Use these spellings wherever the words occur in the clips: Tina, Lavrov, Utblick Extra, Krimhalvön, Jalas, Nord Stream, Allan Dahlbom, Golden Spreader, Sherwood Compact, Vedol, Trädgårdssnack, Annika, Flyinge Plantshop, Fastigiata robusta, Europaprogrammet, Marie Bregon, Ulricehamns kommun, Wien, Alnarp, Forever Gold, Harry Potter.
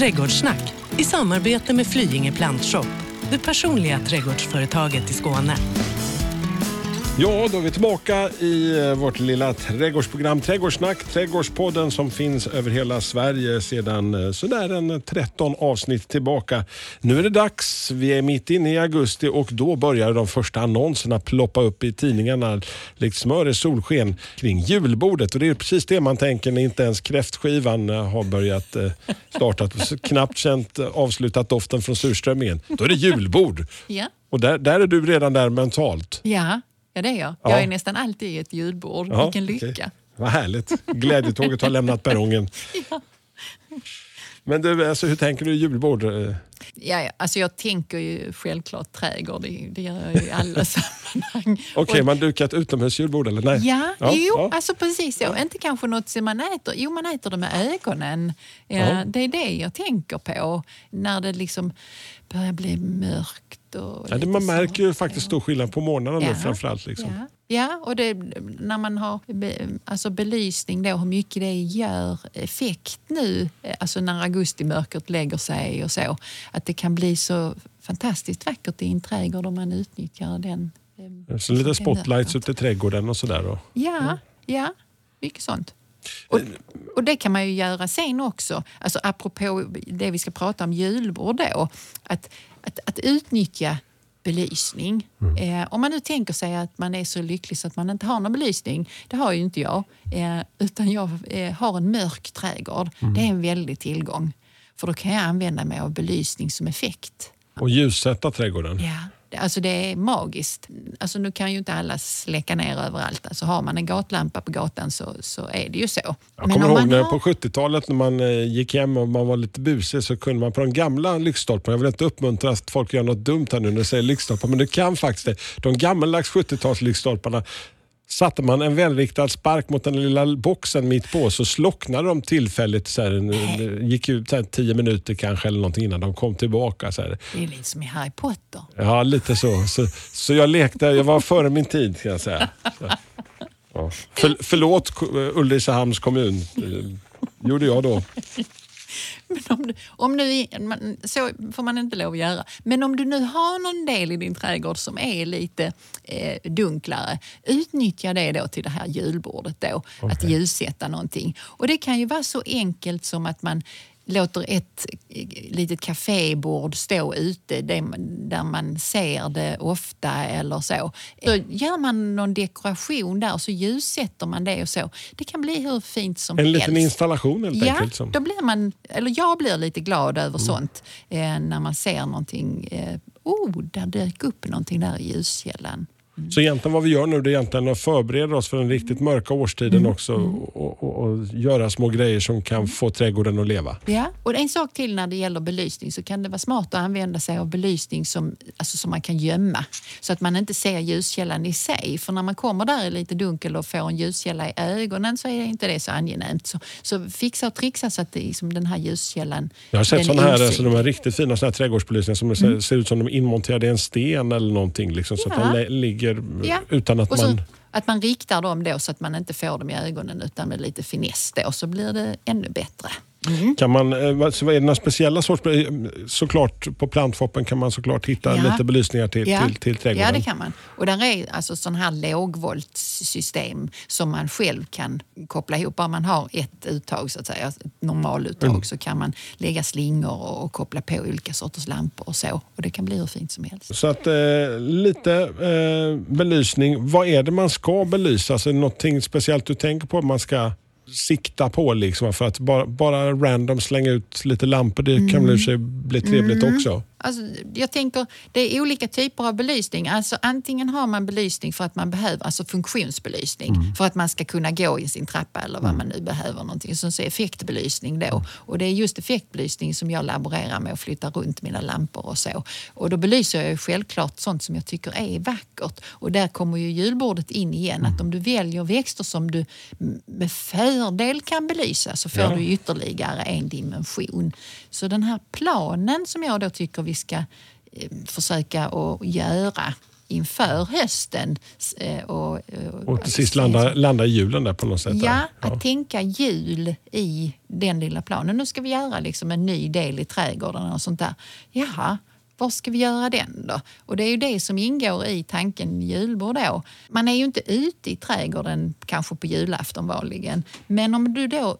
Trädgårdssnack i samarbete med Flyinge Plantshop, det personliga trädgårdsföretaget i Skåne. Ja, då är vi tillbaka i vårt lilla trädgårdsprogram Trädgårdssnack, trädgårdspodden som finns över hela Sverige sedan sådär en 13 avsnitt tillbaka. Nu är det dags, vi är mitt inne i augusti och då börjar de första annonserna ploppa upp i tidningarna likt smör i solsken kring julbordet. Och det är precis det man tänker när inte ens kräftskivan har börjat startat och knappt känt avslutat doften från surströmmingen. Då är det julbord. Ja. Och där är du redan där mentalt. Ja. Ja, det är jag. Ja. Jag är nästan alltid i ett julbord. Ja, vilken lycka. Okay. Vad härligt. Glädjetåget har lämnat perrongen. Ja. Men du, alltså, hur tänker du julbord? Ja, alltså jag tänker ju självklart trädgård. Det gör jag ju i alla sammanhang. Okej, man dukat utomhusjulbord eller nej? Ja. Alltså precis så. Ja. Inte kanske något som man äter. Jo, man äter det med ögonen. Ja, ja. Det är det jag tänker på. När det liksom börjar bli mörkt. Ja, det man märker ju faktiskt stor skillnad på morgnarna nu framförallt. Liksom. Ja, och det, när man har alltså belysning då, hur mycket det gör effekt nu, alltså när augustimörkret lägger sig och så, att det kan bli så fantastiskt vackert i en trädgård om man utnyttjar den. Så lite spotlights ute i trädgården och sådär då? Ja, mycket sånt. Och det kan man ju göra sen också, alltså apropå det vi ska prata om julbord då, att utnyttja belysning. Om man nu tänker sig att man är så lycklig så att man inte har någon belysning, det har ju inte jag, utan jag har en mörk trädgård. Det är en väldig tillgång, för då kan jag använda mig av belysning som effekt. Och ljussätta trädgården. Ja, alltså det är magiskt. Alltså nu kan ju inte alla släcka ner överallt. Alltså har man en gatlampa på gatan så är det ju så. Jag kommer ihåg på 70-talet när man gick hem och man var lite busig, så kunde man på de gamla lyktstolparna. Jag vill inte uppmuntra att folk gör något dumt här nu när jag säger lyktstolpar, men det kan faktiskt det. De gamla 70-tals lyktstolparna, satte man en välriktad spark mot den lilla boxen mitt på, så slocknade de tillfälligt så här, gick ut 10 minuter kanske eller någonting innan de kom tillbaka så här. Det är lite som i Harry Potter. Ja, lite så. Så jag lekte, jag var före min tid kan jag säga. Ja. Förlåt Ulricehamns kommun, gjorde jag då. Men om nu, så får man inte lov att göra. Men om du nu har någon del i din trädgård som är lite dunklare, utnyttja det då till det här julbordet då. Okay. Att ljussätta någonting. Och det kan ju vara så enkelt som att man låter ett litet kafébord stå ute där man ser det ofta eller så. Då gör man någon dekoration där, så ljussätter man det och så. Det kan bli hur fint som helst. En liten installation helt enkelt. Ja, då blir man, eller jag blir lite glad över sånt när man ser någonting. Där dök upp någonting där i ljuskällan. Så egentligen vad vi gör nu, det är egentligen att förbereda oss för den riktigt mörka årstiden också och göra små grejer som kan få trädgården att leva. Ja, och en sak till när det gäller belysning, så kan det vara smart att använda sig av belysning som man kan gömma. Så att man inte ser ljuskällan i sig. För när man kommer där i lite dunkel och får en ljuskälla i ögonen, så är det inte det så angenämt. Så fixa och trixa så att det, som den här ljuskällan... Jag har sett sådana här, alltså, de här riktigt fina såna här trädgårdsbelysningar som ser ut som de inmonterade i en sten eller någonting. Liksom, så att den ligger... Utan att, och så, att man riktar dem då så att man inte får dem i ögonen, utan med lite finess då, så blir det ännu bättre. Kan man, vad är det speciella sorts, såklart på plantfoppen kan man såklart hitta lite belysningar till trädgården. Ja, det kan man. Och där är alltså sån här lågvoltsystem som man själv kan koppla ihop. Om man har ett uttag så att säga, ett normaluttag, så kan man lägga slingor och koppla på olika sorters lampor och så. Och det kan bli hur fint som helst. Så att lite belysning. Vad är det man ska belysa? Alltså någonting speciellt du tänker på man ska... sikta på liksom, för att bara random slänga ut lite lampor, det kan väl sig bli trevligt också. Alltså, jag tänker, det är olika typer av belysning. Alltså antingen har man belysning för att man behöver, alltså funktionsbelysning, för att man ska kunna gå i sin trappa eller vad man nu behöver någonting. Så effektbelysning då. Och det är just effektbelysning som jag laborerar med och flyttar runt mina lampor och så. Och då belyser jag ju självklart sånt som jag tycker är vackert. Och där kommer ju julbordet in igen, att om du väljer växter som du med fördel kan belysa, så får du ytterligare en dimension. Så den här planen som jag då tycker vi ska försöka att göra inför hösten. Och till sist landa i julen där på något sätt. Ja, att tänka jul i den lilla planen. Nu ska vi göra liksom en ny del i trädgården och sånt där. Jaha, var ska vi göra den då? Och det är ju det som ingår i tanken julbord då. Man är ju inte ute i trädgården kanske på julafton vanligen. Men om du då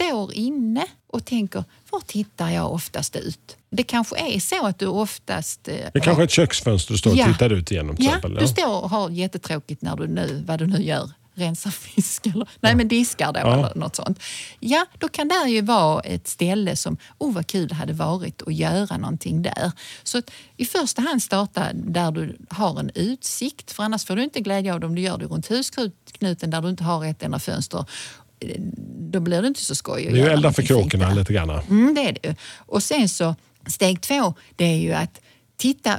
står inne och tänker, var tittar jag oftast ut? Det kanske är så att du oftast... Det kanske är ett köksfönster du står och tittar ut igenom. Till exempel. Ja, du står och har jättetråkigt när du nu, vad du nu gör, rensar fisk eller... Nej, men diskar då eller något sånt. Ja, då kan det ju vara ett ställe som, vad kul det hade varit att göra någonting där. Så i första hand starta där du har en utsikt, för annars får du inte glädje av det om du gör det runt husknuten där du inte har ett enda fönster. Då blir det inte så skoj. Det är ju elda för kråkorna lite grann. Mm, det är det. Och sen så, steg 2, det är ju att titta,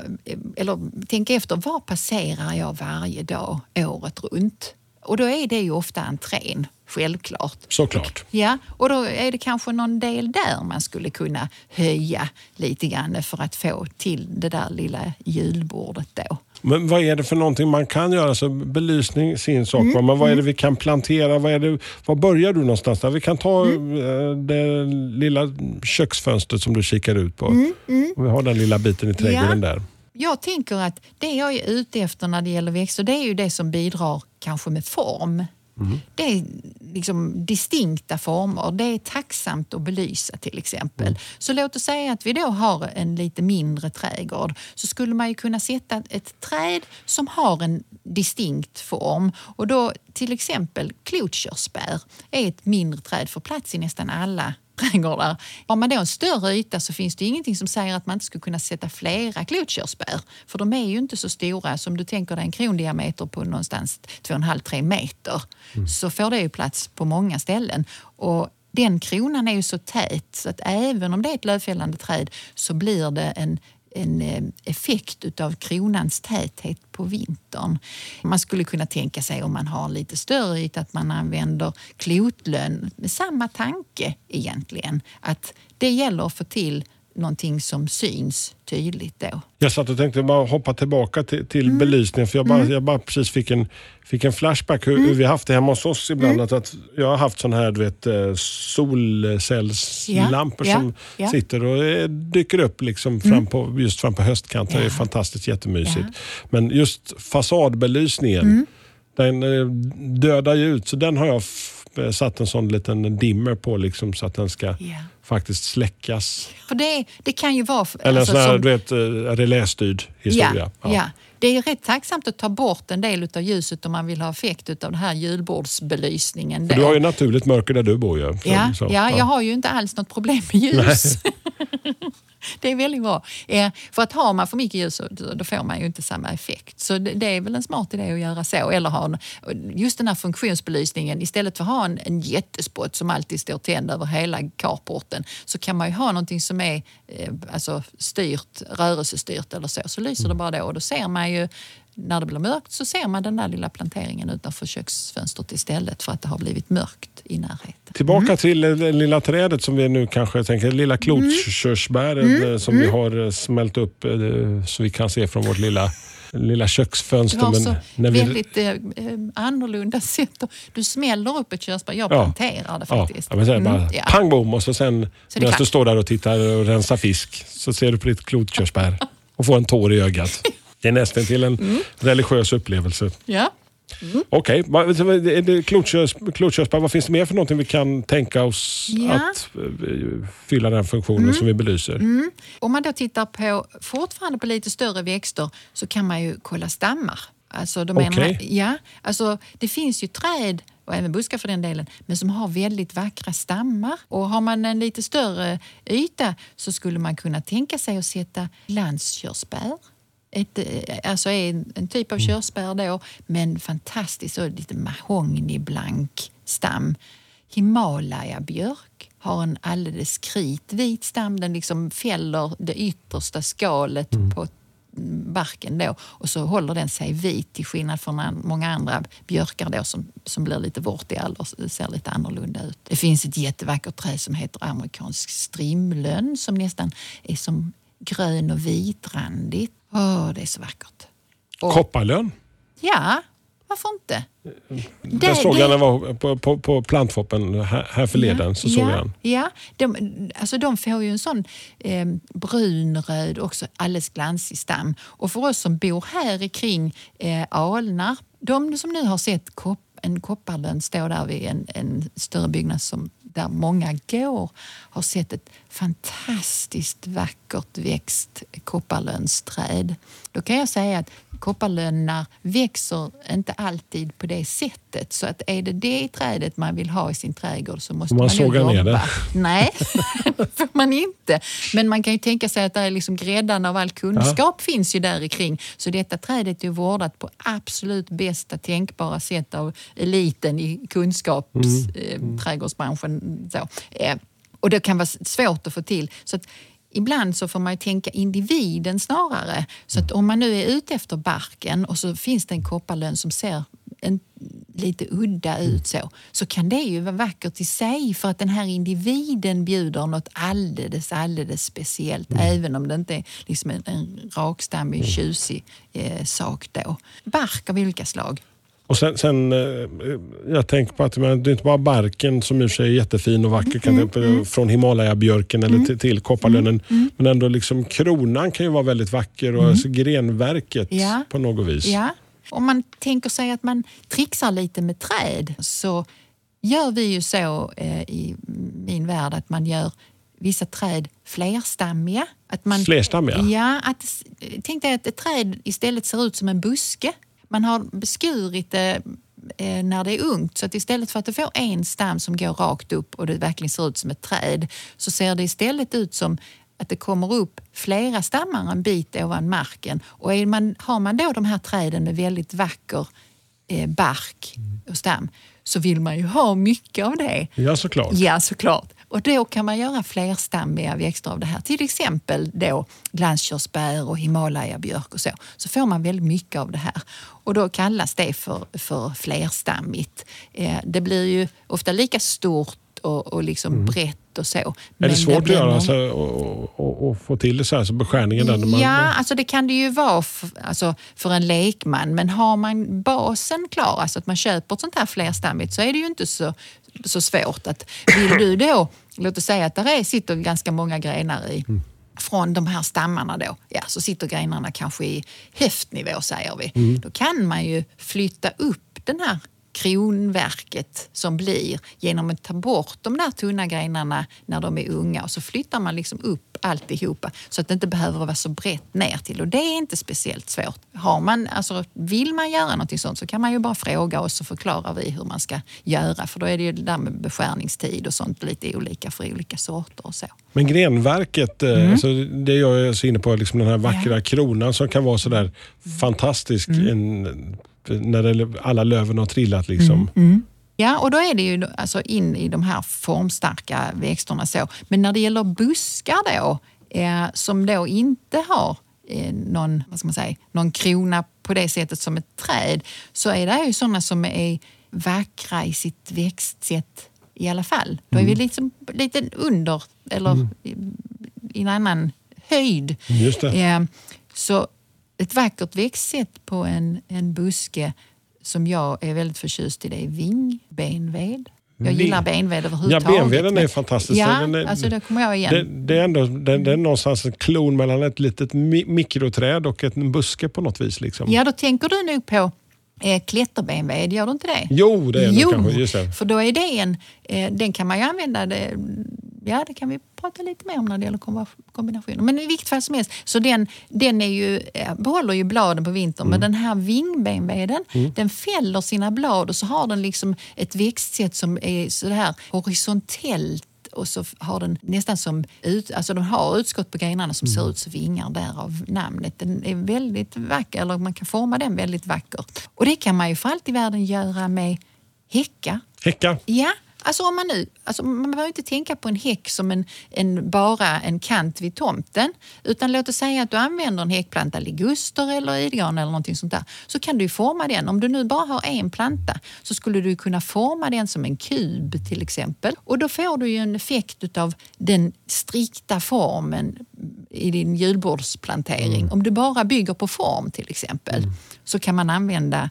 eller tänka efter, var passerar jag varje dag året runt? Och då är det ju ofta entrén, självklart. Såklart. Ja, och då är det kanske någon del där man skulle kunna höja lite grann för att få till det där lilla julbordet då. Men vad är det för någonting man kan göra? Alltså belysning, sin sak. Men vad är det vi kan plantera? Var börjar du någonstans? Vi kan ta det lilla köksfönstret som du kikar ut på. Och vi har den lilla biten i trädgården där. Jag tänker att det jag är ute efter när det gäller växter, det är ju det som bidrar kanske med form. Det är liksom distinkta former. Det är tacksamt att belysa till exempel. Så låt oss säga att vi då har en lite mindre trädgård. Så skulle man ju kunna sätta ett träd som har en distinkt form. Och då till exempel klotkörsbär är ett mindre träd, för plats i nästan alla trädgårdar. Om man då har en större yta så finns det ingenting som säger att man inte skulle kunna sätta flera klotkörsbär. För de är ju inte så stora som du tänker dig, en krondiameter på någonstans 2,5-3 meter. Så får det ju plats på många ställen. Och den kronan är ju så tät så att även om det är ett lövfällande träd så blir det en effekt utav kronans täthet på vintern. Man skulle kunna tänka sig, om man har lite större yta, att man använder klotlön med samma tanke egentligen. Att det gäller att få till någonting som syns tydligt då. Jag satt och tänkte bara hoppa tillbaka till belysningen, för jag bara precis fick en flashback hur vi haft det hemma hos oss ibland. Att jag har haft sån här, du vet, solcellslampor som sitter och dyker upp liksom fram på höstkanten. Det är fantastiskt jättemysigt. Men just fasadbelysningen, den dödar ju ut, så den har jag satt en sån liten dimmer på liksom, så att den ska faktiskt släckas. För det kan ju vara... Eller alltså, sån här, du vet, relästyrd historia. Ja. Det är ju rätt tacksamt att ta bort en del av ljuset om man vill ha effekt av den här julbordsbelysningen. Du har ju naturligt mörker där du bor ju. Jag har ju inte alls något problem med ljus. Det är väldigt bra. För att har man för mycket ljus då får man ju inte samma effekt. Så det är väl en smart idé att göra så. Eller ha just den här funktionsbelysningen. Istället för att ha en jättespott som alltid står tänd över hela carporten, så kan man ju ha någonting som är alltså styrt, rörelsestyrt eller så. Så lyser det bara då. Och då ser man ju, när det blir mörkt så ser man den där lilla planteringen utanför köksfönstret istället för att det har blivit mörkt i närheten. Tillbaka till det lilla trädet som vi nu kanske tänker, lilla klotkörsbäret som vi har smält upp så vi kan se från vårt lilla köksfönster. Du har så väldigt annorlunda sätt. Du smäller upp ett körsbär. Jag planterar det faktiskt. Ja, men så är det bara pang bom, och så sen när du står där och tittar och rensar fisk så ser du på ditt klotkörsbär och får en tår i ögat. Det är nästan till en religiös upplevelse. Ja. Mm. Okej, klotkörsbär, vad finns det mer för någonting vi kan tänka oss att fylla den funktionen som vi belyser? Om man då tittar på, fortfarande på lite större växter, så kan man ju kolla stammar. Alltså, det finns ju träd och även buskar för den delen, men som har väldigt vackra stammar. Och har man en lite större yta så skulle man kunna tänka sig att sätta landskörsbär. Alltså en typ av körsbär då, men fantastiskt, och lite mahogniblank stam. Himalaya-björk har en alldeles kritvit stam. Den liksom fäller det yttersta skalet på barken då, och så håller den sig vit till skillnad från många andra björkar då som blir lite vårtiga och ser lite annorlunda ut. Det finns ett jättevackert träd som heter amerikansk strimlön som nästan är som grön och vitrandigt. Det är så vackert. Kopparlön? Ja, varför inte? Där såg jag när jag var på plantshoppen här förleden. Så såg jag. Ja, de får ju en sån brunröd också, alldeles glansig stam. Och för oss som bor här kring Alnarp, de som nu har sett en kopparlön stå där vid en större byggnad som där många går, har sett ett fantastiskt vackert växt kopparlönsträd. Då kan jag säga att kopparlönnar växer inte alltid på det sättet. Så att är det trädet man vill ha i sin trädgård så måste man såga ner det. Nej, får man inte. Men man kan ju tänka sig att det är liksom gräddan av all kunskap finns ju där kring. Så detta trädet är vårdat på absolut bästa tänkbara sätt av eliten i kunskapsträdgårdsbranschen. Och det kan vara svårt att få till. Så att ibland så får man ju tänka individen snarare. Så att om man nu är ute efter barken och så finns det en kopparlön som ser lite udda ut så kan det ju vara vackert i sig för att den här individen bjuder något alldeles, alldeles speciellt. Även om det inte är liksom en rakstammig, tjusig sak då. Bark av olika slag. Och sen jag tänker på att det är inte bara barken som i sig är jättefin och vacker, från Himalaya-björken eller till kopparlönen, men ändå liksom kronan kan ju vara väldigt vacker och alltså grenverket på något vis. Ja. Om man tänker sig att man trixar lite med träd så gör vi ju så i min värld att man gör vissa träd flerstammiga. Flerstammiga? Ja, tänk dig att ett träd istället ser ut som en buske. Man har beskurit det när det är ungt. Så att istället för att det får en stam som går rakt upp och det verkligen ser ut som ett träd, så ser det istället ut som att det kommer upp flera stammar en bit ovan marken. Och har man då de här träden med väldigt vacker bark och stam, så vill man ju ha mycket av det. Ja, såklart. Ja, såklart. Och då kan man göra flerstammiga växter av det här. Till exempel då glanskörsbär och Himalaya-björk och så. Så får man väldigt mycket av det här. Och då kallas det för flerstammigt. Det blir ju ofta lika stort och liksom brett och så. Men är det svårt att göra och få till det så här, så beskärningen där? Alltså det kan det ju vara för en lekman. Men har man basen klar, alltså att man köper ett sånt här flerstammigt, så är det ju inte så svårt. Att vill du då, låt oss säga att där sitter ganska många grenar i från de här stammarna då, så sitter grenarna kanske i höftnivå, säger vi. Då kan man ju flytta upp den här kronverket som blir genom att ta bort de där tunna grenarna när de är unga, och så flyttar man liksom upp alltihopa så att det inte behöver vara så brett ner till. Och det är inte speciellt svårt. Vill man göra något sånt så kan man ju bara fråga oss och förklara vi hur man ska göra, för då är det ju det där med beskärningstid och sånt lite olika för olika sorter och så. Men grenverket, det jag är så inne på, liksom den här vackra kronan som kan vara så där fantastisk när alla löven har trillat liksom. Ja, och då är det ju alltså in i de här formstarka växterna så. Men när det gäller buskar då, som då inte har någon krona på det sättet som ett träd, så är det ju sådana som är vackra i sitt växtsätt i alla fall. Då är vi liksom lite under eller i en annan höjd. Just det. Så ett vackert växtsätt på en buske som jag är väldigt förtjust i, det är vingbenved. Jag gillar benved överhuvudtaget. Ja, benveden är fantastisk. Ja, det kommer jag igen. Det är ändå det är någonstans en klon mellan ett litet mikroträd och en buske på något vis. Liksom. Ja, då tänker du nog på klätterbenved, gör du inte det? Jo, det är det kanske. Just det. För då är det den kan man ju använda. Det kan vi prata lite mer om när det gäller kombinationer. Men i vilket fall som helst. Så den är ju, behåller ju bladen på vintern. Men den här vingbenveden, den fäller sina blad och så har den liksom ett växtsätt som är så här horisontellt. Och så har den nästan som de har utskott på grenarna som ser ut som vingar, därav namnet. Den är väldigt vacker, eller man kan forma den väldigt vackert. Och det kan man ju för allt i världen göra med häckar. Häckar? Ja. Man behöver inte tänka på en häck som bara en kant vid tomten, utan låt oss säga att du använder en häckplanta, liguster eller idgran eller någonting sånt där, så kan du forma den. Om du nu bara har en planta så skulle du kunna forma den som en kub till exempel, och då får du ju en effekt av den strikta formen i din julbordsplantering. Mm. Om du bara bygger på form till exempel, så kan man använda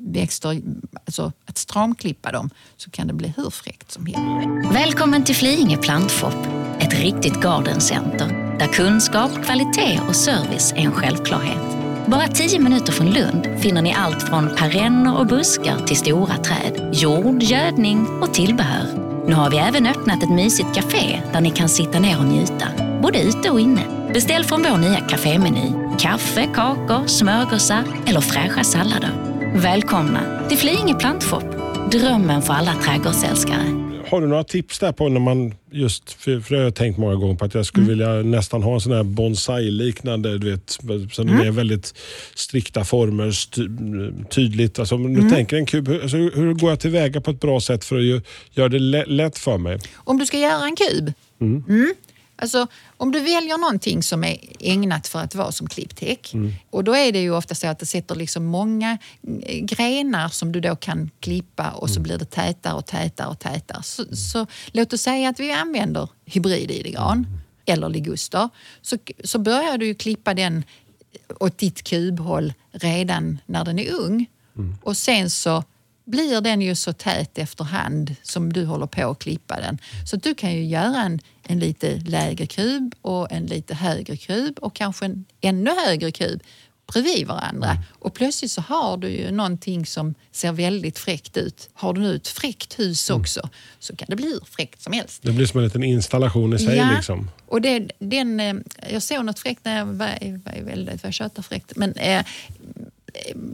växter, alltså att stramklippa dem, så kan det bli hur fräckt som helst. Välkommen till Flyinge Plantshop, ett riktigt gardencenter där kunskap, kvalitet och service är en självklarhet. Bara 10 minuter från Lund finner ni allt från perenner och buskar till stora träd, jord, gödning och tillbehör. Nu har vi även öppnat ett mysigt café där ni kan sitta ner och njuta, både ute och inne. Beställ från vår nya kafémeny. Kaffe, kakor, smörgåsar eller fräscha sallader. Välkomna till Flyinge Plantshop. Drömmen för alla trädgårdsälskare. Har du några tips där på när man just, för jag har tänkt många gånger på att jag skulle vilja nästan ha en sån här bonsai-liknande, du vet, så det är väldigt strikta former, tydligt. Alltså om du tänker en kub, alltså, hur går jag tillväga på ett bra sätt för att göra det lätt för mig? Om du ska göra en kub? Alltså, om du väljer någonting som är ägnat för att vara som klipptäck, och då är det ju ofta så att det sätter liksom många grenar som du då kan klippa, och så blir det tätare och tätare och tätare. Så låt oss säga att vi använder hybrididigran eller liguster, så börjar du ju klippa den åt ditt kubhåll redan när den är ung, och sen så blir den ju så tät efterhand som du håller på att klippa den. Så du kan ju göra en lite lägre kub och en lite högre kub och kanske en ännu högre kub bredvid varandra. Och plötsligt så har du ju någonting som ser väldigt fräckt ut. Har du nu ett fräckt hus också, så kan det bli fräckt som helst. Det blir som en liten installation i sig liksom. Och jag såg något fräckt när jag var väldigt fräckt. Men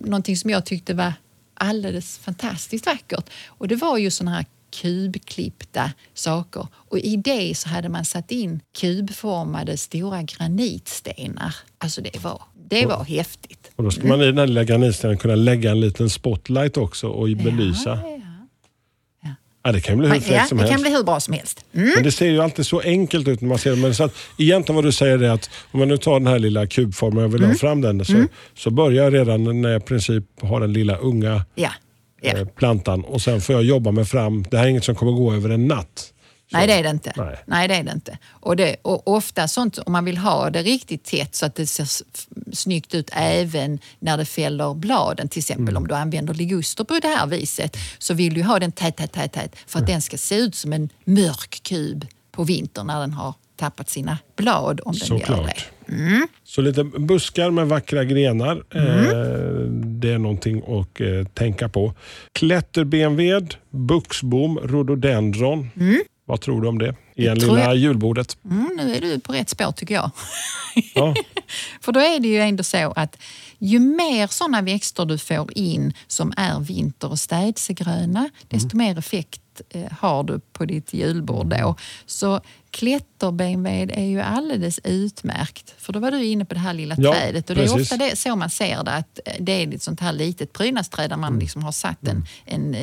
någonting som jag tyckte var alldeles fantastiskt vackert. Och det var ju sådana här kubklippta saker. Och i det så hade man satt in kubformade stora granitstenar. Alltså det var häftigt. Och då ska man i den här lilla granitstenen kunna lägga en liten spotlight också och belysa. Ja, det kan bli hur fräckt som helst. Det kan bli hur bra som helst. Men det ser ju alltid så enkelt ut när man ser det. Men så att, egentligen vad du säger är att om man nu tar den här lilla kubformen och jag vill ha fram den så börjar jag redan när jag i princip har den lilla unga plantan. Och sen får jag jobba mig fram. Det här är inget som kommer gå över en natt. Så. Nej, det är det inte. Nej, det är det inte. Och ofta sånt, om man vill ha det riktigt tätt så att det ser snyggt ut även när det fäller bladen. Till exempel om du använder liguster på det här viset, så vill du ha den tät för att den ska se ut som en mörk kub på vintern när den har tappat sina blad, om den gör det. Så lite buskar med vackra grenar. Det är någonting att tänka på. Klätterbenved, buxbom, rhododendron. Vad tror du om det? I en lilla julbordet. Nu är du på rätt spår tycker jag. Ja. För då är det ju ändå så att ju mer sådana växter du får in som är vinter- och städsegröna, desto mer effekt har du på ditt julbord då. Så klätterbenved är ju alldeles utmärkt. För då var du inne på det här lilla trädet. Och det är ofta det, så man ser det, att det är ett sånt här litet prydnadsträd där man liksom har satt en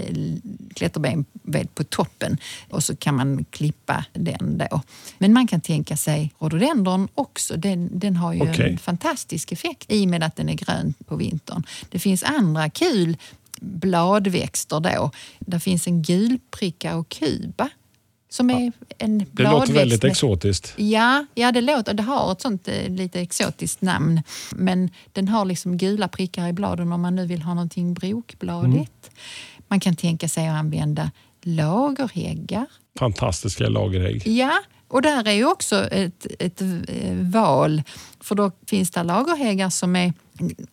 klätterbenved på toppen. Och så kan man klippa den då. Men man kan tänka sig rhododendron också. Den har ju en fantastisk effekt i och med att den är grön på vintern. Det finns andra kul bladväxter då. Där finns en gulpricka och kuba som är en bladväxt. Det låter väldigt exotiskt. Ja, det har ett sånt lite exotiskt namn. Men den har liksom gula prickar i bladen om man nu vill ha någonting brokbladigt. Man kan tänka sig att använda lagerhäggar. Fantastiska lagerhägg. Ja, och där är ju också ett val. För då finns det lagerhäggar som är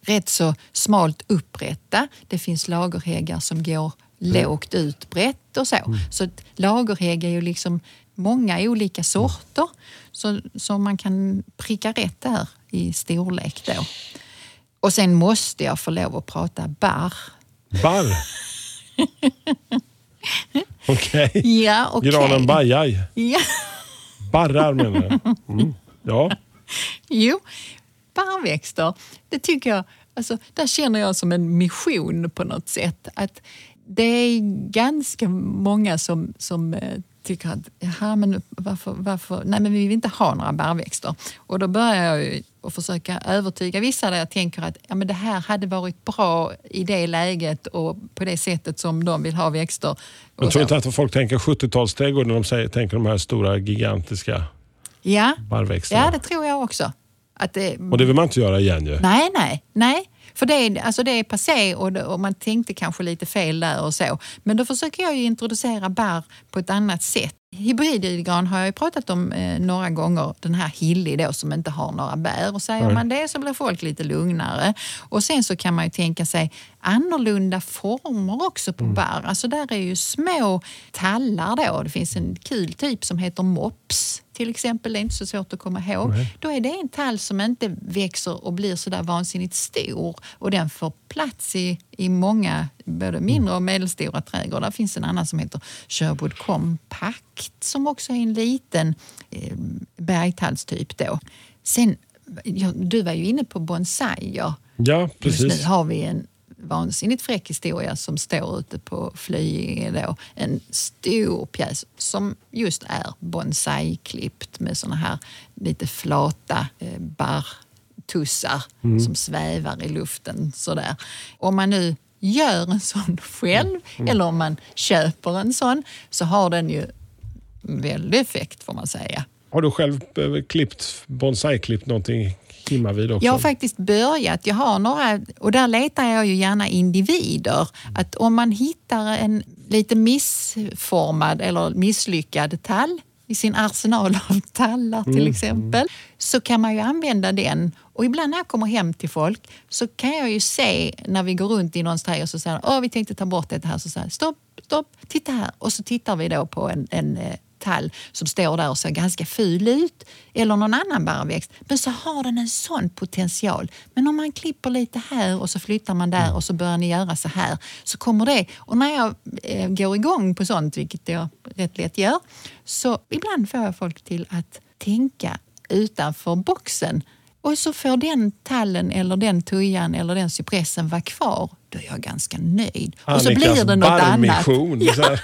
rätt så smalt upprätta. Det finns lagerhäggar som går lågt utbrett och så. Så ett lagerhägg är ju liksom många olika sorter. Så man kan pricka rätt där i storlek då. Och sen måste jag få lov att prata barr. Barr? Okej. Ja, okej. Granen bajaj. Ja. Barrar menar jag. Ja. Jo, barrväxter, det tycker jag, alltså, där känner jag som en mission på något sätt. Att det är ganska många som tycker att men varför? Nej, men vi vill inte ha några barrväxter. Och då börjar jag ju att försöka övertyga vissa där jag tänker att men det här hade varit bra i det läget och på det sättet som de vill ha växter. Men tror inte att folk tänker 70-talsträdgård när de tänker de här stora, gigantiska... Ja. Barrväxterna. Ja, det tror jag också. Att det... Och det vill man inte göra igen ju. Nej. För det är passé och man tänkte kanske lite fel där och så. Men då försöker jag ju introducera barr på ett annat sätt. Hybridgran har jag ju pratat om några gånger. Den här hilly då som inte har några bär. Och säger man det så blir folk lite lugnare. Och sen så kan man ju tänka sig annorlunda former också på bär. Alltså där är ju små tallar då. Det finns en kul typ som heter mops till exempel. Det är inte så svårt att komma ihåg. Då är det en tall som inte växer och blir så där vansinnigt stor. Och den får plats i många både mindre och medelstora trädgårdar. Det finns en annan som heter Sherwood Compact som också är en liten bergtallstyp då. Sen, du var ju inne på bonsaier. Ja, precis. Just nu har vi en vansinnigt fräck historia som står ute på Flyinge då. En stor pjäs som just är bonsai-klippt med såna här lite flata barrtussar som svävar i luften sådär. Om man nu gör en sån själv eller om man köper en sån så har den ju väldigt effekt får man säga. Har du själv bonsai-klippt någonting? Jag har faktiskt börjat, jag har några, och där letar jag ju gärna individer. Att om man hittar en lite missformad eller misslyckad tall i sin arsenal av tallar till exempel, så kan man ju använda den. Och ibland när jag kommer hem till folk så kan jag ju se när vi går runt i någons trädgård och så säger vi tänkte ta bort det här, så säger stopp, titta här. Och så tittar vi då på en tall som står där och ser ganska ful ut eller någon annan barrväxt, men så har den en sån potential. Men om man klipper lite här och så flyttar man där och så börjar ni göra så här, så kommer det. Och när jag går igång på sånt, vilket jag rätt lätt gör, så ibland får jag folk till att tänka utanför boxen. Och så får den tallen eller den tujan eller den cypressen vara kvar. Då är jag ganska nöjd. Annikas och så blir det något annat. Ja.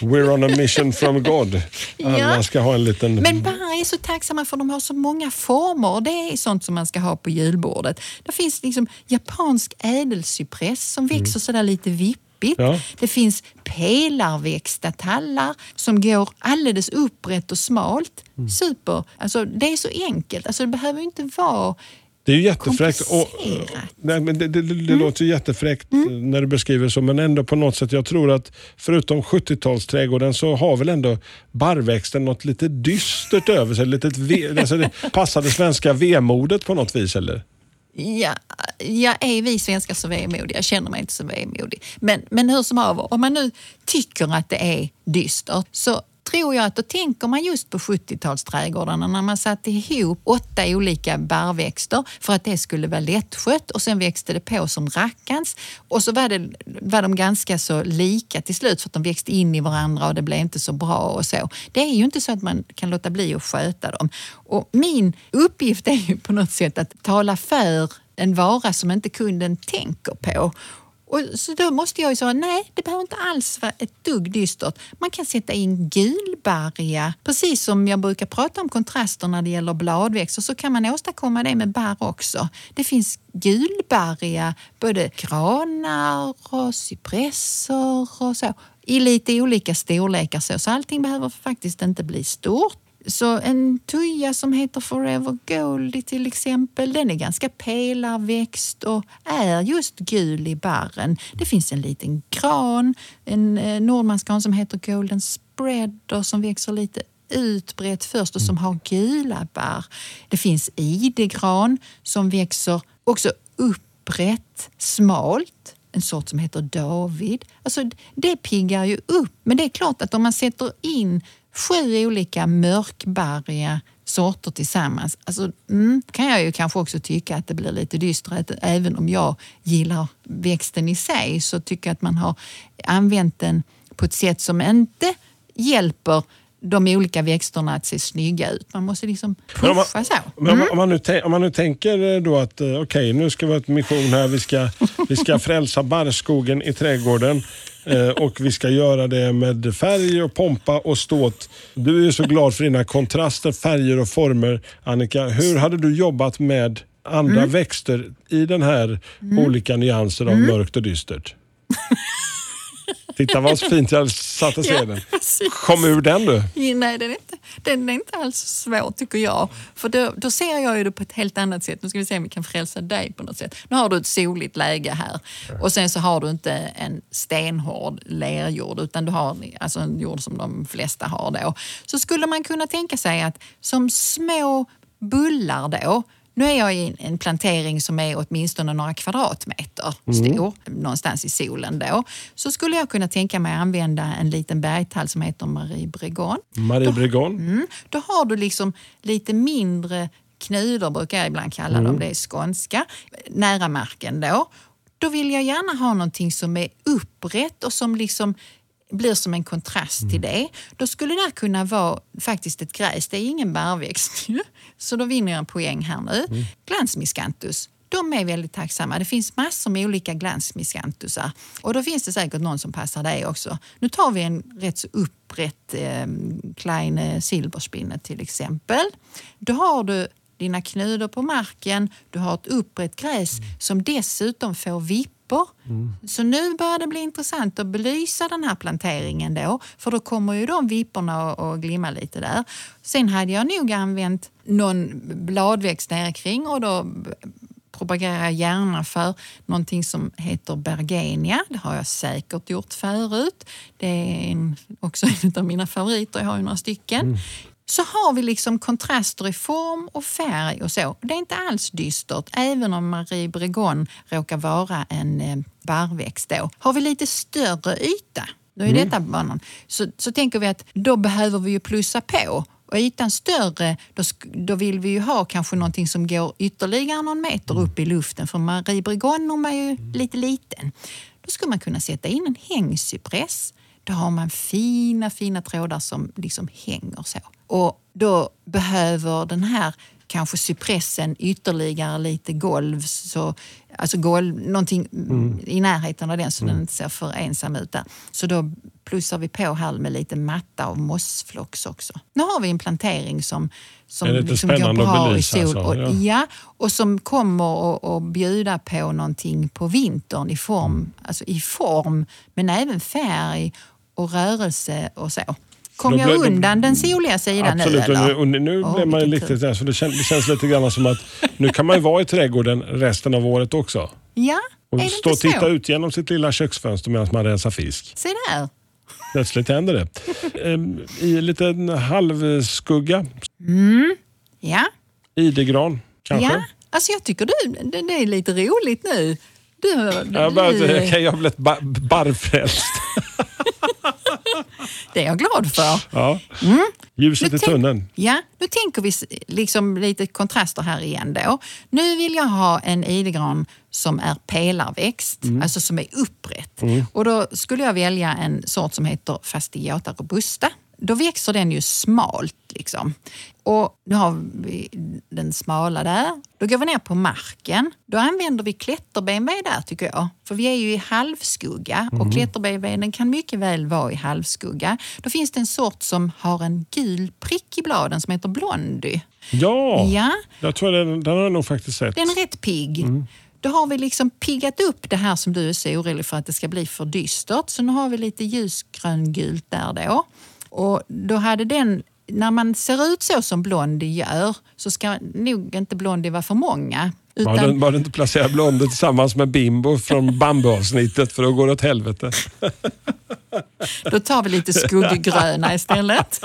We're on a mission from God. Alla ska ha en liten... Men barr är så tacksamma för de har så många former. Och det är sånt som man ska ha på julbordet. Det finns liksom japansk ädelcypress som växer sådär lite vippigt. Ja. Det finns pelarväxta tallar som går alldeles upprätt och smalt. Super. Alltså, det är så enkelt. Alltså, det behöver inte vara... Det är ju jättefräckt. Det låter ju jättefräckt när du beskriver så, men ändå på något sätt, jag tror att förutom 70-talsträdgården så har väl ändå barrväxten något lite dystert över sig, alltså det passade svenska vemodet på något vis, eller? Ja, är vi svenskar så vemodiga? Jag känner mig inte så vemodig. Men hur som av, om man nu tycker att det är dystert, så tror jag att då tänker man just på 70-talsträdgårdarna när man satte ihop 8 olika barrväxter för att det skulle vara lättskött, och sen växte det på som rackans, och så var de ganska så lika till slut för att de växte in i varandra och det blev inte så bra och så. Det är ju inte så att man kan låta bli att sköta dem. Och min uppgift är ju på något sätt att tala för en vara som inte kunden tänker på. Och så då måste jag ju säga, nej, det behöver inte alls vara ett dugg dystert. Man kan sätta in gulbarja. Precis som jag brukar prata om kontraster när det gäller bladväxter, så kan man åstadkomma det med barr också. Det finns gulbarja, både granar och cypresser och så. I lite olika storlekar så allting behöver faktiskt inte bli stort. Så en tuja som heter Forever Gold till exempel, den är ganska pelarväxt och är just gul i barren. Det finns en liten gran, en nordmansgran som heter Golden Spreader som växer lite utbrett först och som har gula barr. Det finns idegran som växer också upprätt, smalt. En sort som heter David. Alltså det piggar ju upp, men det är klart att om man sätter in 7 olika mörkbarriga sorter tillsammans. Alltså, kan jag ju kanske också tycka att det blir lite dystert. Även om jag gillar växten i sig, så tycker jag att man har använt den på ett sätt som inte hjälper de olika växterna att se snygga ut. Man måste liksom pusha så. Men om man nu tänker då att okej, nu ska vi ha ett mission här. Vi ska frälsa barrskogen i trädgården. Och vi ska göra det med färg och pompa och ståt. Du är ju så glad för dina kontraster, färger och former, Annika. Hur hade du jobbat med andra växter i den här olika nyanser av mörkt och dystert? Titta vad fint jag satte scenen. Ja, kom ur den du. Nej, den är inte alls svår tycker jag. För då ser jag ju det på ett helt annat sätt. Nu ska vi se om vi kan frälsa dig på något sätt. Nu har du ett soligt läge här. Och sen så har du inte en stenhård lerjord. Utan du har alltså en jord som de flesta har då. Så skulle man kunna tänka sig att som små bullar då. Nu är jag i en plantering som är åtminstone några kvadratmeter stor, någonstans i solen då. Så skulle jag kunna tänka mig att använda en liten bergtall som heter Marie Bregon. Då har du liksom lite mindre knudor, brukar jag ibland kalla dem, det är skånska, nära marken då. Då vill jag gärna ha någonting som är upprätt och som liksom blir som en kontrast till det. Då skulle det kunna vara faktiskt ett gräs. Det är ingen bärväxt. Så då vinner jag en poäng här nu. Glansmiscanthus. De är väldigt tacksamma. Det finns massor med olika glansmiscanthusar. Och då finns det säkert någon som passar dig också. Nu tar vi en rätt så upprätt kleine silverspinne till exempel. Då har du dina knudor på marken. Du har ett upprätt gräs som dessutom får vipp. Så nu börjar det bli intressant att belysa den här planteringen då. För då kommer ju de vipporna och glimma lite där. Sen hade jag nog använt någon bladväxt där kring och då propagerar jag gärna för någonting som heter bergenia. Det har jag säkert gjort förut. Det är också en av mina favoriter. Jag har ju några stycken. Så har vi liksom kontraster i form och färg och så. Det är inte alls dystert, även om Marie Bregon råkar vara en barrväxt då. Har vi lite större yta, då är detta banan. Så tänker vi att då behöver vi ju plussa på. Och ytan större, då vill vi ju ha kanske någonting som går ytterligare någon meter upp i luften. För Marie Bregon är ju lite liten. Då skulle man kunna sätta in en hängcypress. Då har man fina trådar som liksom hänger så. Och då behöver den här kanske cypressen ytterligare lite golv. Så, alltså golv, någonting i närheten av den så den inte ser för ensam ut där. Så då plussar vi på här med lite matta och mossflox också. Nu har vi en plantering som liksom går bra i sol. Och som kommer att bjuda på någonting på vintern i form men även färg och rörelse och så. Kom jag undan den soliga sidan nu? Absolut, och nu blir man ju riktigt där. Så det känns lite grann som att nu kan man ju vara i trädgården resten av året också. Ja, och är det stå och titta så? Ut genom sitt lilla köksfönster medan man rensar fisk. Se där! Plötsligt händer det. I liten halvskugga. Ja. Idegran, kanske? Ja, alltså jag tycker det är lite roligt nu. Jag har blivit barrfrälst. Det är jag glad för. Ja. Ljuset i tunneln. Ja, nu tänker vi liksom lite kontraster här igen då. Nu vill jag ha en idegran som är pelarväxt, alltså som är upprätt. Och då skulle jag välja en sort som heter Fastigiata robusta. Då växer den ju smalt liksom. Och nu har vi den smala där. Då går vi ner på marken. Då använder vi klätterbenved där tycker jag. För vi är ju i halvskugga. Och klätterbenveden kan mycket väl vara i halvskugga. Då finns det en sort som har en gul prick i bladen som heter blondy. Ja. Jag tror den har jag nog faktiskt sett. Den är rätt pigg. Då har vi liksom piggat upp det här som du är så orolig för att det ska bli för dystert. Så nu har vi lite ljusgröngult där då. Och då hade den, när man ser ut så som blondy gör, så ska nog inte blondy vara för många. Utan... Var det inte placera blondy tillsammans med Bimbo från bambuavsnittet, för då går det åt helvete. Då tar vi lite skugggröna istället.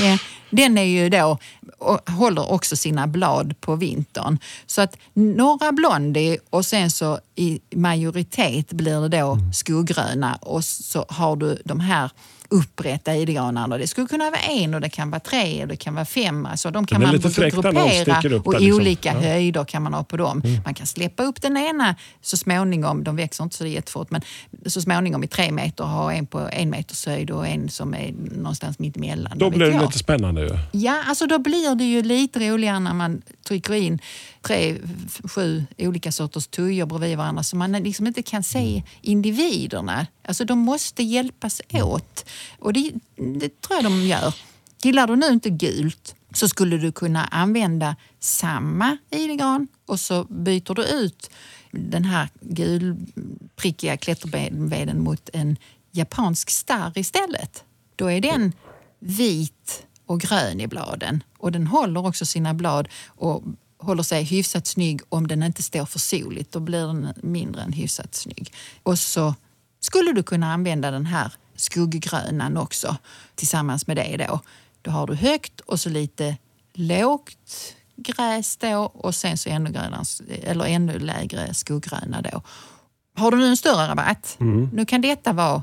Ja. Den är ju då, och håller också sina blad på vintern. Så att några blondy och sen så i majoritet blir det då skuggröna. Och så har du de här upprätta idegranarna. Det skulle kunna vara en och det kan vara tre och det kan vara fem. Alltså de kan man gruppera upp och där, liksom. Olika höjder kan man ha på dem. Man kan släppa upp den ena så småningom, de växer inte så jättefort, men så småningom i 3 meter ha en på 1 meters höjd och en som är någonstans mitt emellan. Då blir det lite spännande ju. Ja, alltså då blir det ju lite roligare när man trycker in 3-7 olika sorters tujor bredvid varandra så man liksom inte kan se individerna. Alltså de måste hjälpas åt. Och det tror jag de gör. Gillar du nu inte gult så skulle du kunna använda samma idegran och så byter du ut den här gulprickiga klätterveden mot en japansk starr istället. Då är den vit och grön i bladen och den håller också sina blad och håller sig hyfsat snygg om den inte står för soligt. Då blir den mindre än hyfsat snygg. Och så skulle du kunna använda den här skugggrönan också tillsammans med det då. Då har du högt och så lite lågt gräs då och sen så ännu grönare, eller ännu lägre skugggröna då. Har du nu en större rabatt? Mm. Nu kan detta vara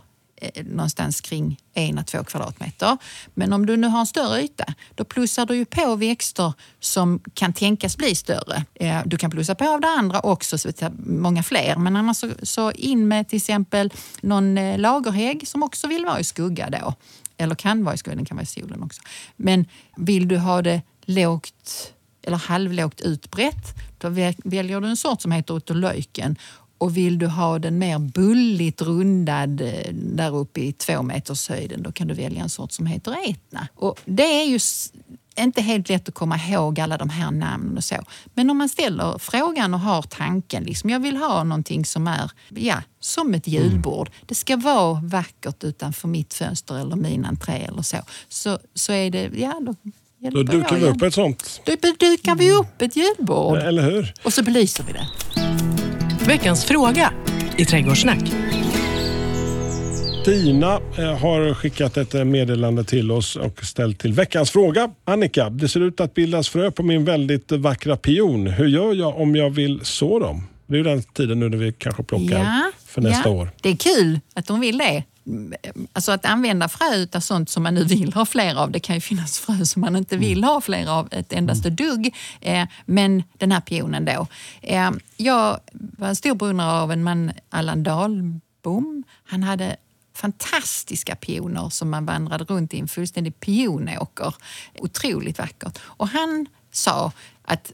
någonstans kring 1-2 kvadratmeter. Men om du nu har en större yta, då plussar du ju på växter som kan tänkas bli större. Du kan plussa på av det andra också, så många fler. Men annars så in med till exempel någon lagerhägg som också vill vara i skugga då. Eller kan vara i skugga, den kan vara i solen också. Men vill du ha det lågt eller halvlågt utbrett, då väljer du en sort som heter otolöjken. Och vill du ha den mer bulligt rundad där uppe i 2 meters höjden, då kan du välja en sort som heter etna. Och det är ju inte helt lätt att komma ihåg alla de här namnen och så. Men om man ställer frågan och har tanken, liksom, jag vill ha någonting som är som ett julbord. Det ska vara vackert utanför mitt fönster eller min entré eller så. Så är det, då dukar vi upp ett sånt. Då dukar vi upp ett julbord. Eller hur? Och så belyser vi det. Veckans fråga i Trädgårdssnack. Tina har skickat ett meddelande till oss och ställt till veckans fråga. Annika, det ser ut att bildas frö på min väldigt vackra pion. Hur gör jag om jag vill så dem? Det är ju den tiden nu när vi kanske plockar för nästa år. Det är kul att de vill det. Alltså att använda frö utav sånt som man nu vill ha fler av. Det kan ju finnas frö som man inte vill ha fler av ett endaste dugg. Men den här pionen då. Jag var en stor beundrare av en man, Allan Dahlbom. Han hade fantastiska pioner som man vandrade runt i en fullständig pionåker. Otroligt vackert. Och han sa att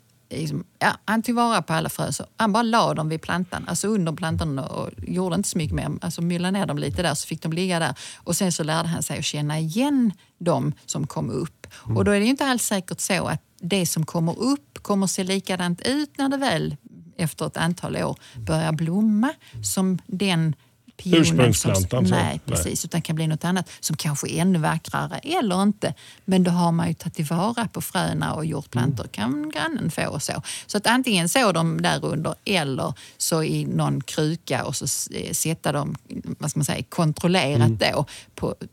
han tog vara på alla frö, så han bara la dem vid plantan, alltså under plantan, och gjorde inte så mycket mer, alltså myllade ner dem lite där, så fick de ligga där och sen så lärde han sig att känna igen dem som kom upp. Och då är det ju inte alls säkert så att det som kommer upp kommer se likadant ut när det väl efter ett antal år börjar blomma som den ursprungsplantan. Precis, utan kan bli något annat som kanske är ännu vackrare eller inte. Men då har man ju tagit tillvara på fröna och gjort plantor kan grannen få och så. Så att antingen så de där under eller så i någon kruka och så sätta dem, vad ska man säga, kontrollerat då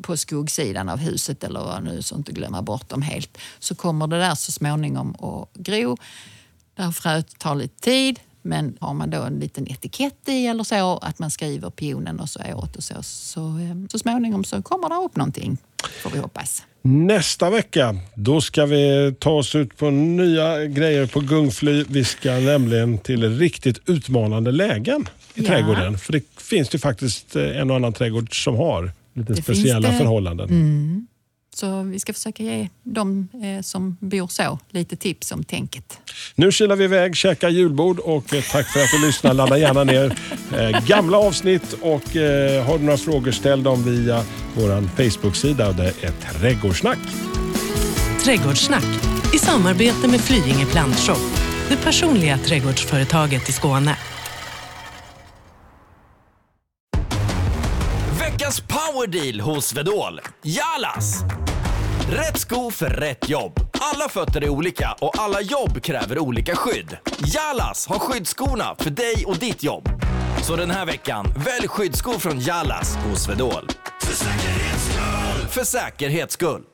på skuggsidan av huset eller vad nu, så inte glömma bort dem helt. Så kommer det där så småningom att gro. Där fröet tar lite tid. Men har man då en liten etikett i eller så, att man skriver pionen och så åt och så småningom så kommer det upp någonting, får vi hoppas. Nästa vecka, då ska vi ta oss ut på nya grejer på Gungfly. Vi ska nämligen till riktigt utmanande lägen i trädgården. För det finns ju faktiskt en och annan trädgård som har lite speciella förhållanden. Mm. Så vi ska försöka ge de som bor så lite tips om tänket. Nu kilar vi iväg, käkar julbord och tack för att du lyssnade. Ladda gärna ner gamla avsnitt och har du några frågor, ställ dem via vår Facebook-sida. Det är Trädgårdssnack. Trädgårdssnack i samarbete med Flyinge Plantshop, det personliga trädgårdsföretaget i Skåne. Powerdeal hos Vedol. Jalas! Rätt sko för rätt jobb. Alla fötter är olika och alla jobb kräver olika skydd. Jalas har skyddsskorna för dig och ditt jobb. Så den här veckan, välj skyddsskor från Jalas hos Vedol. För säkerhets skull!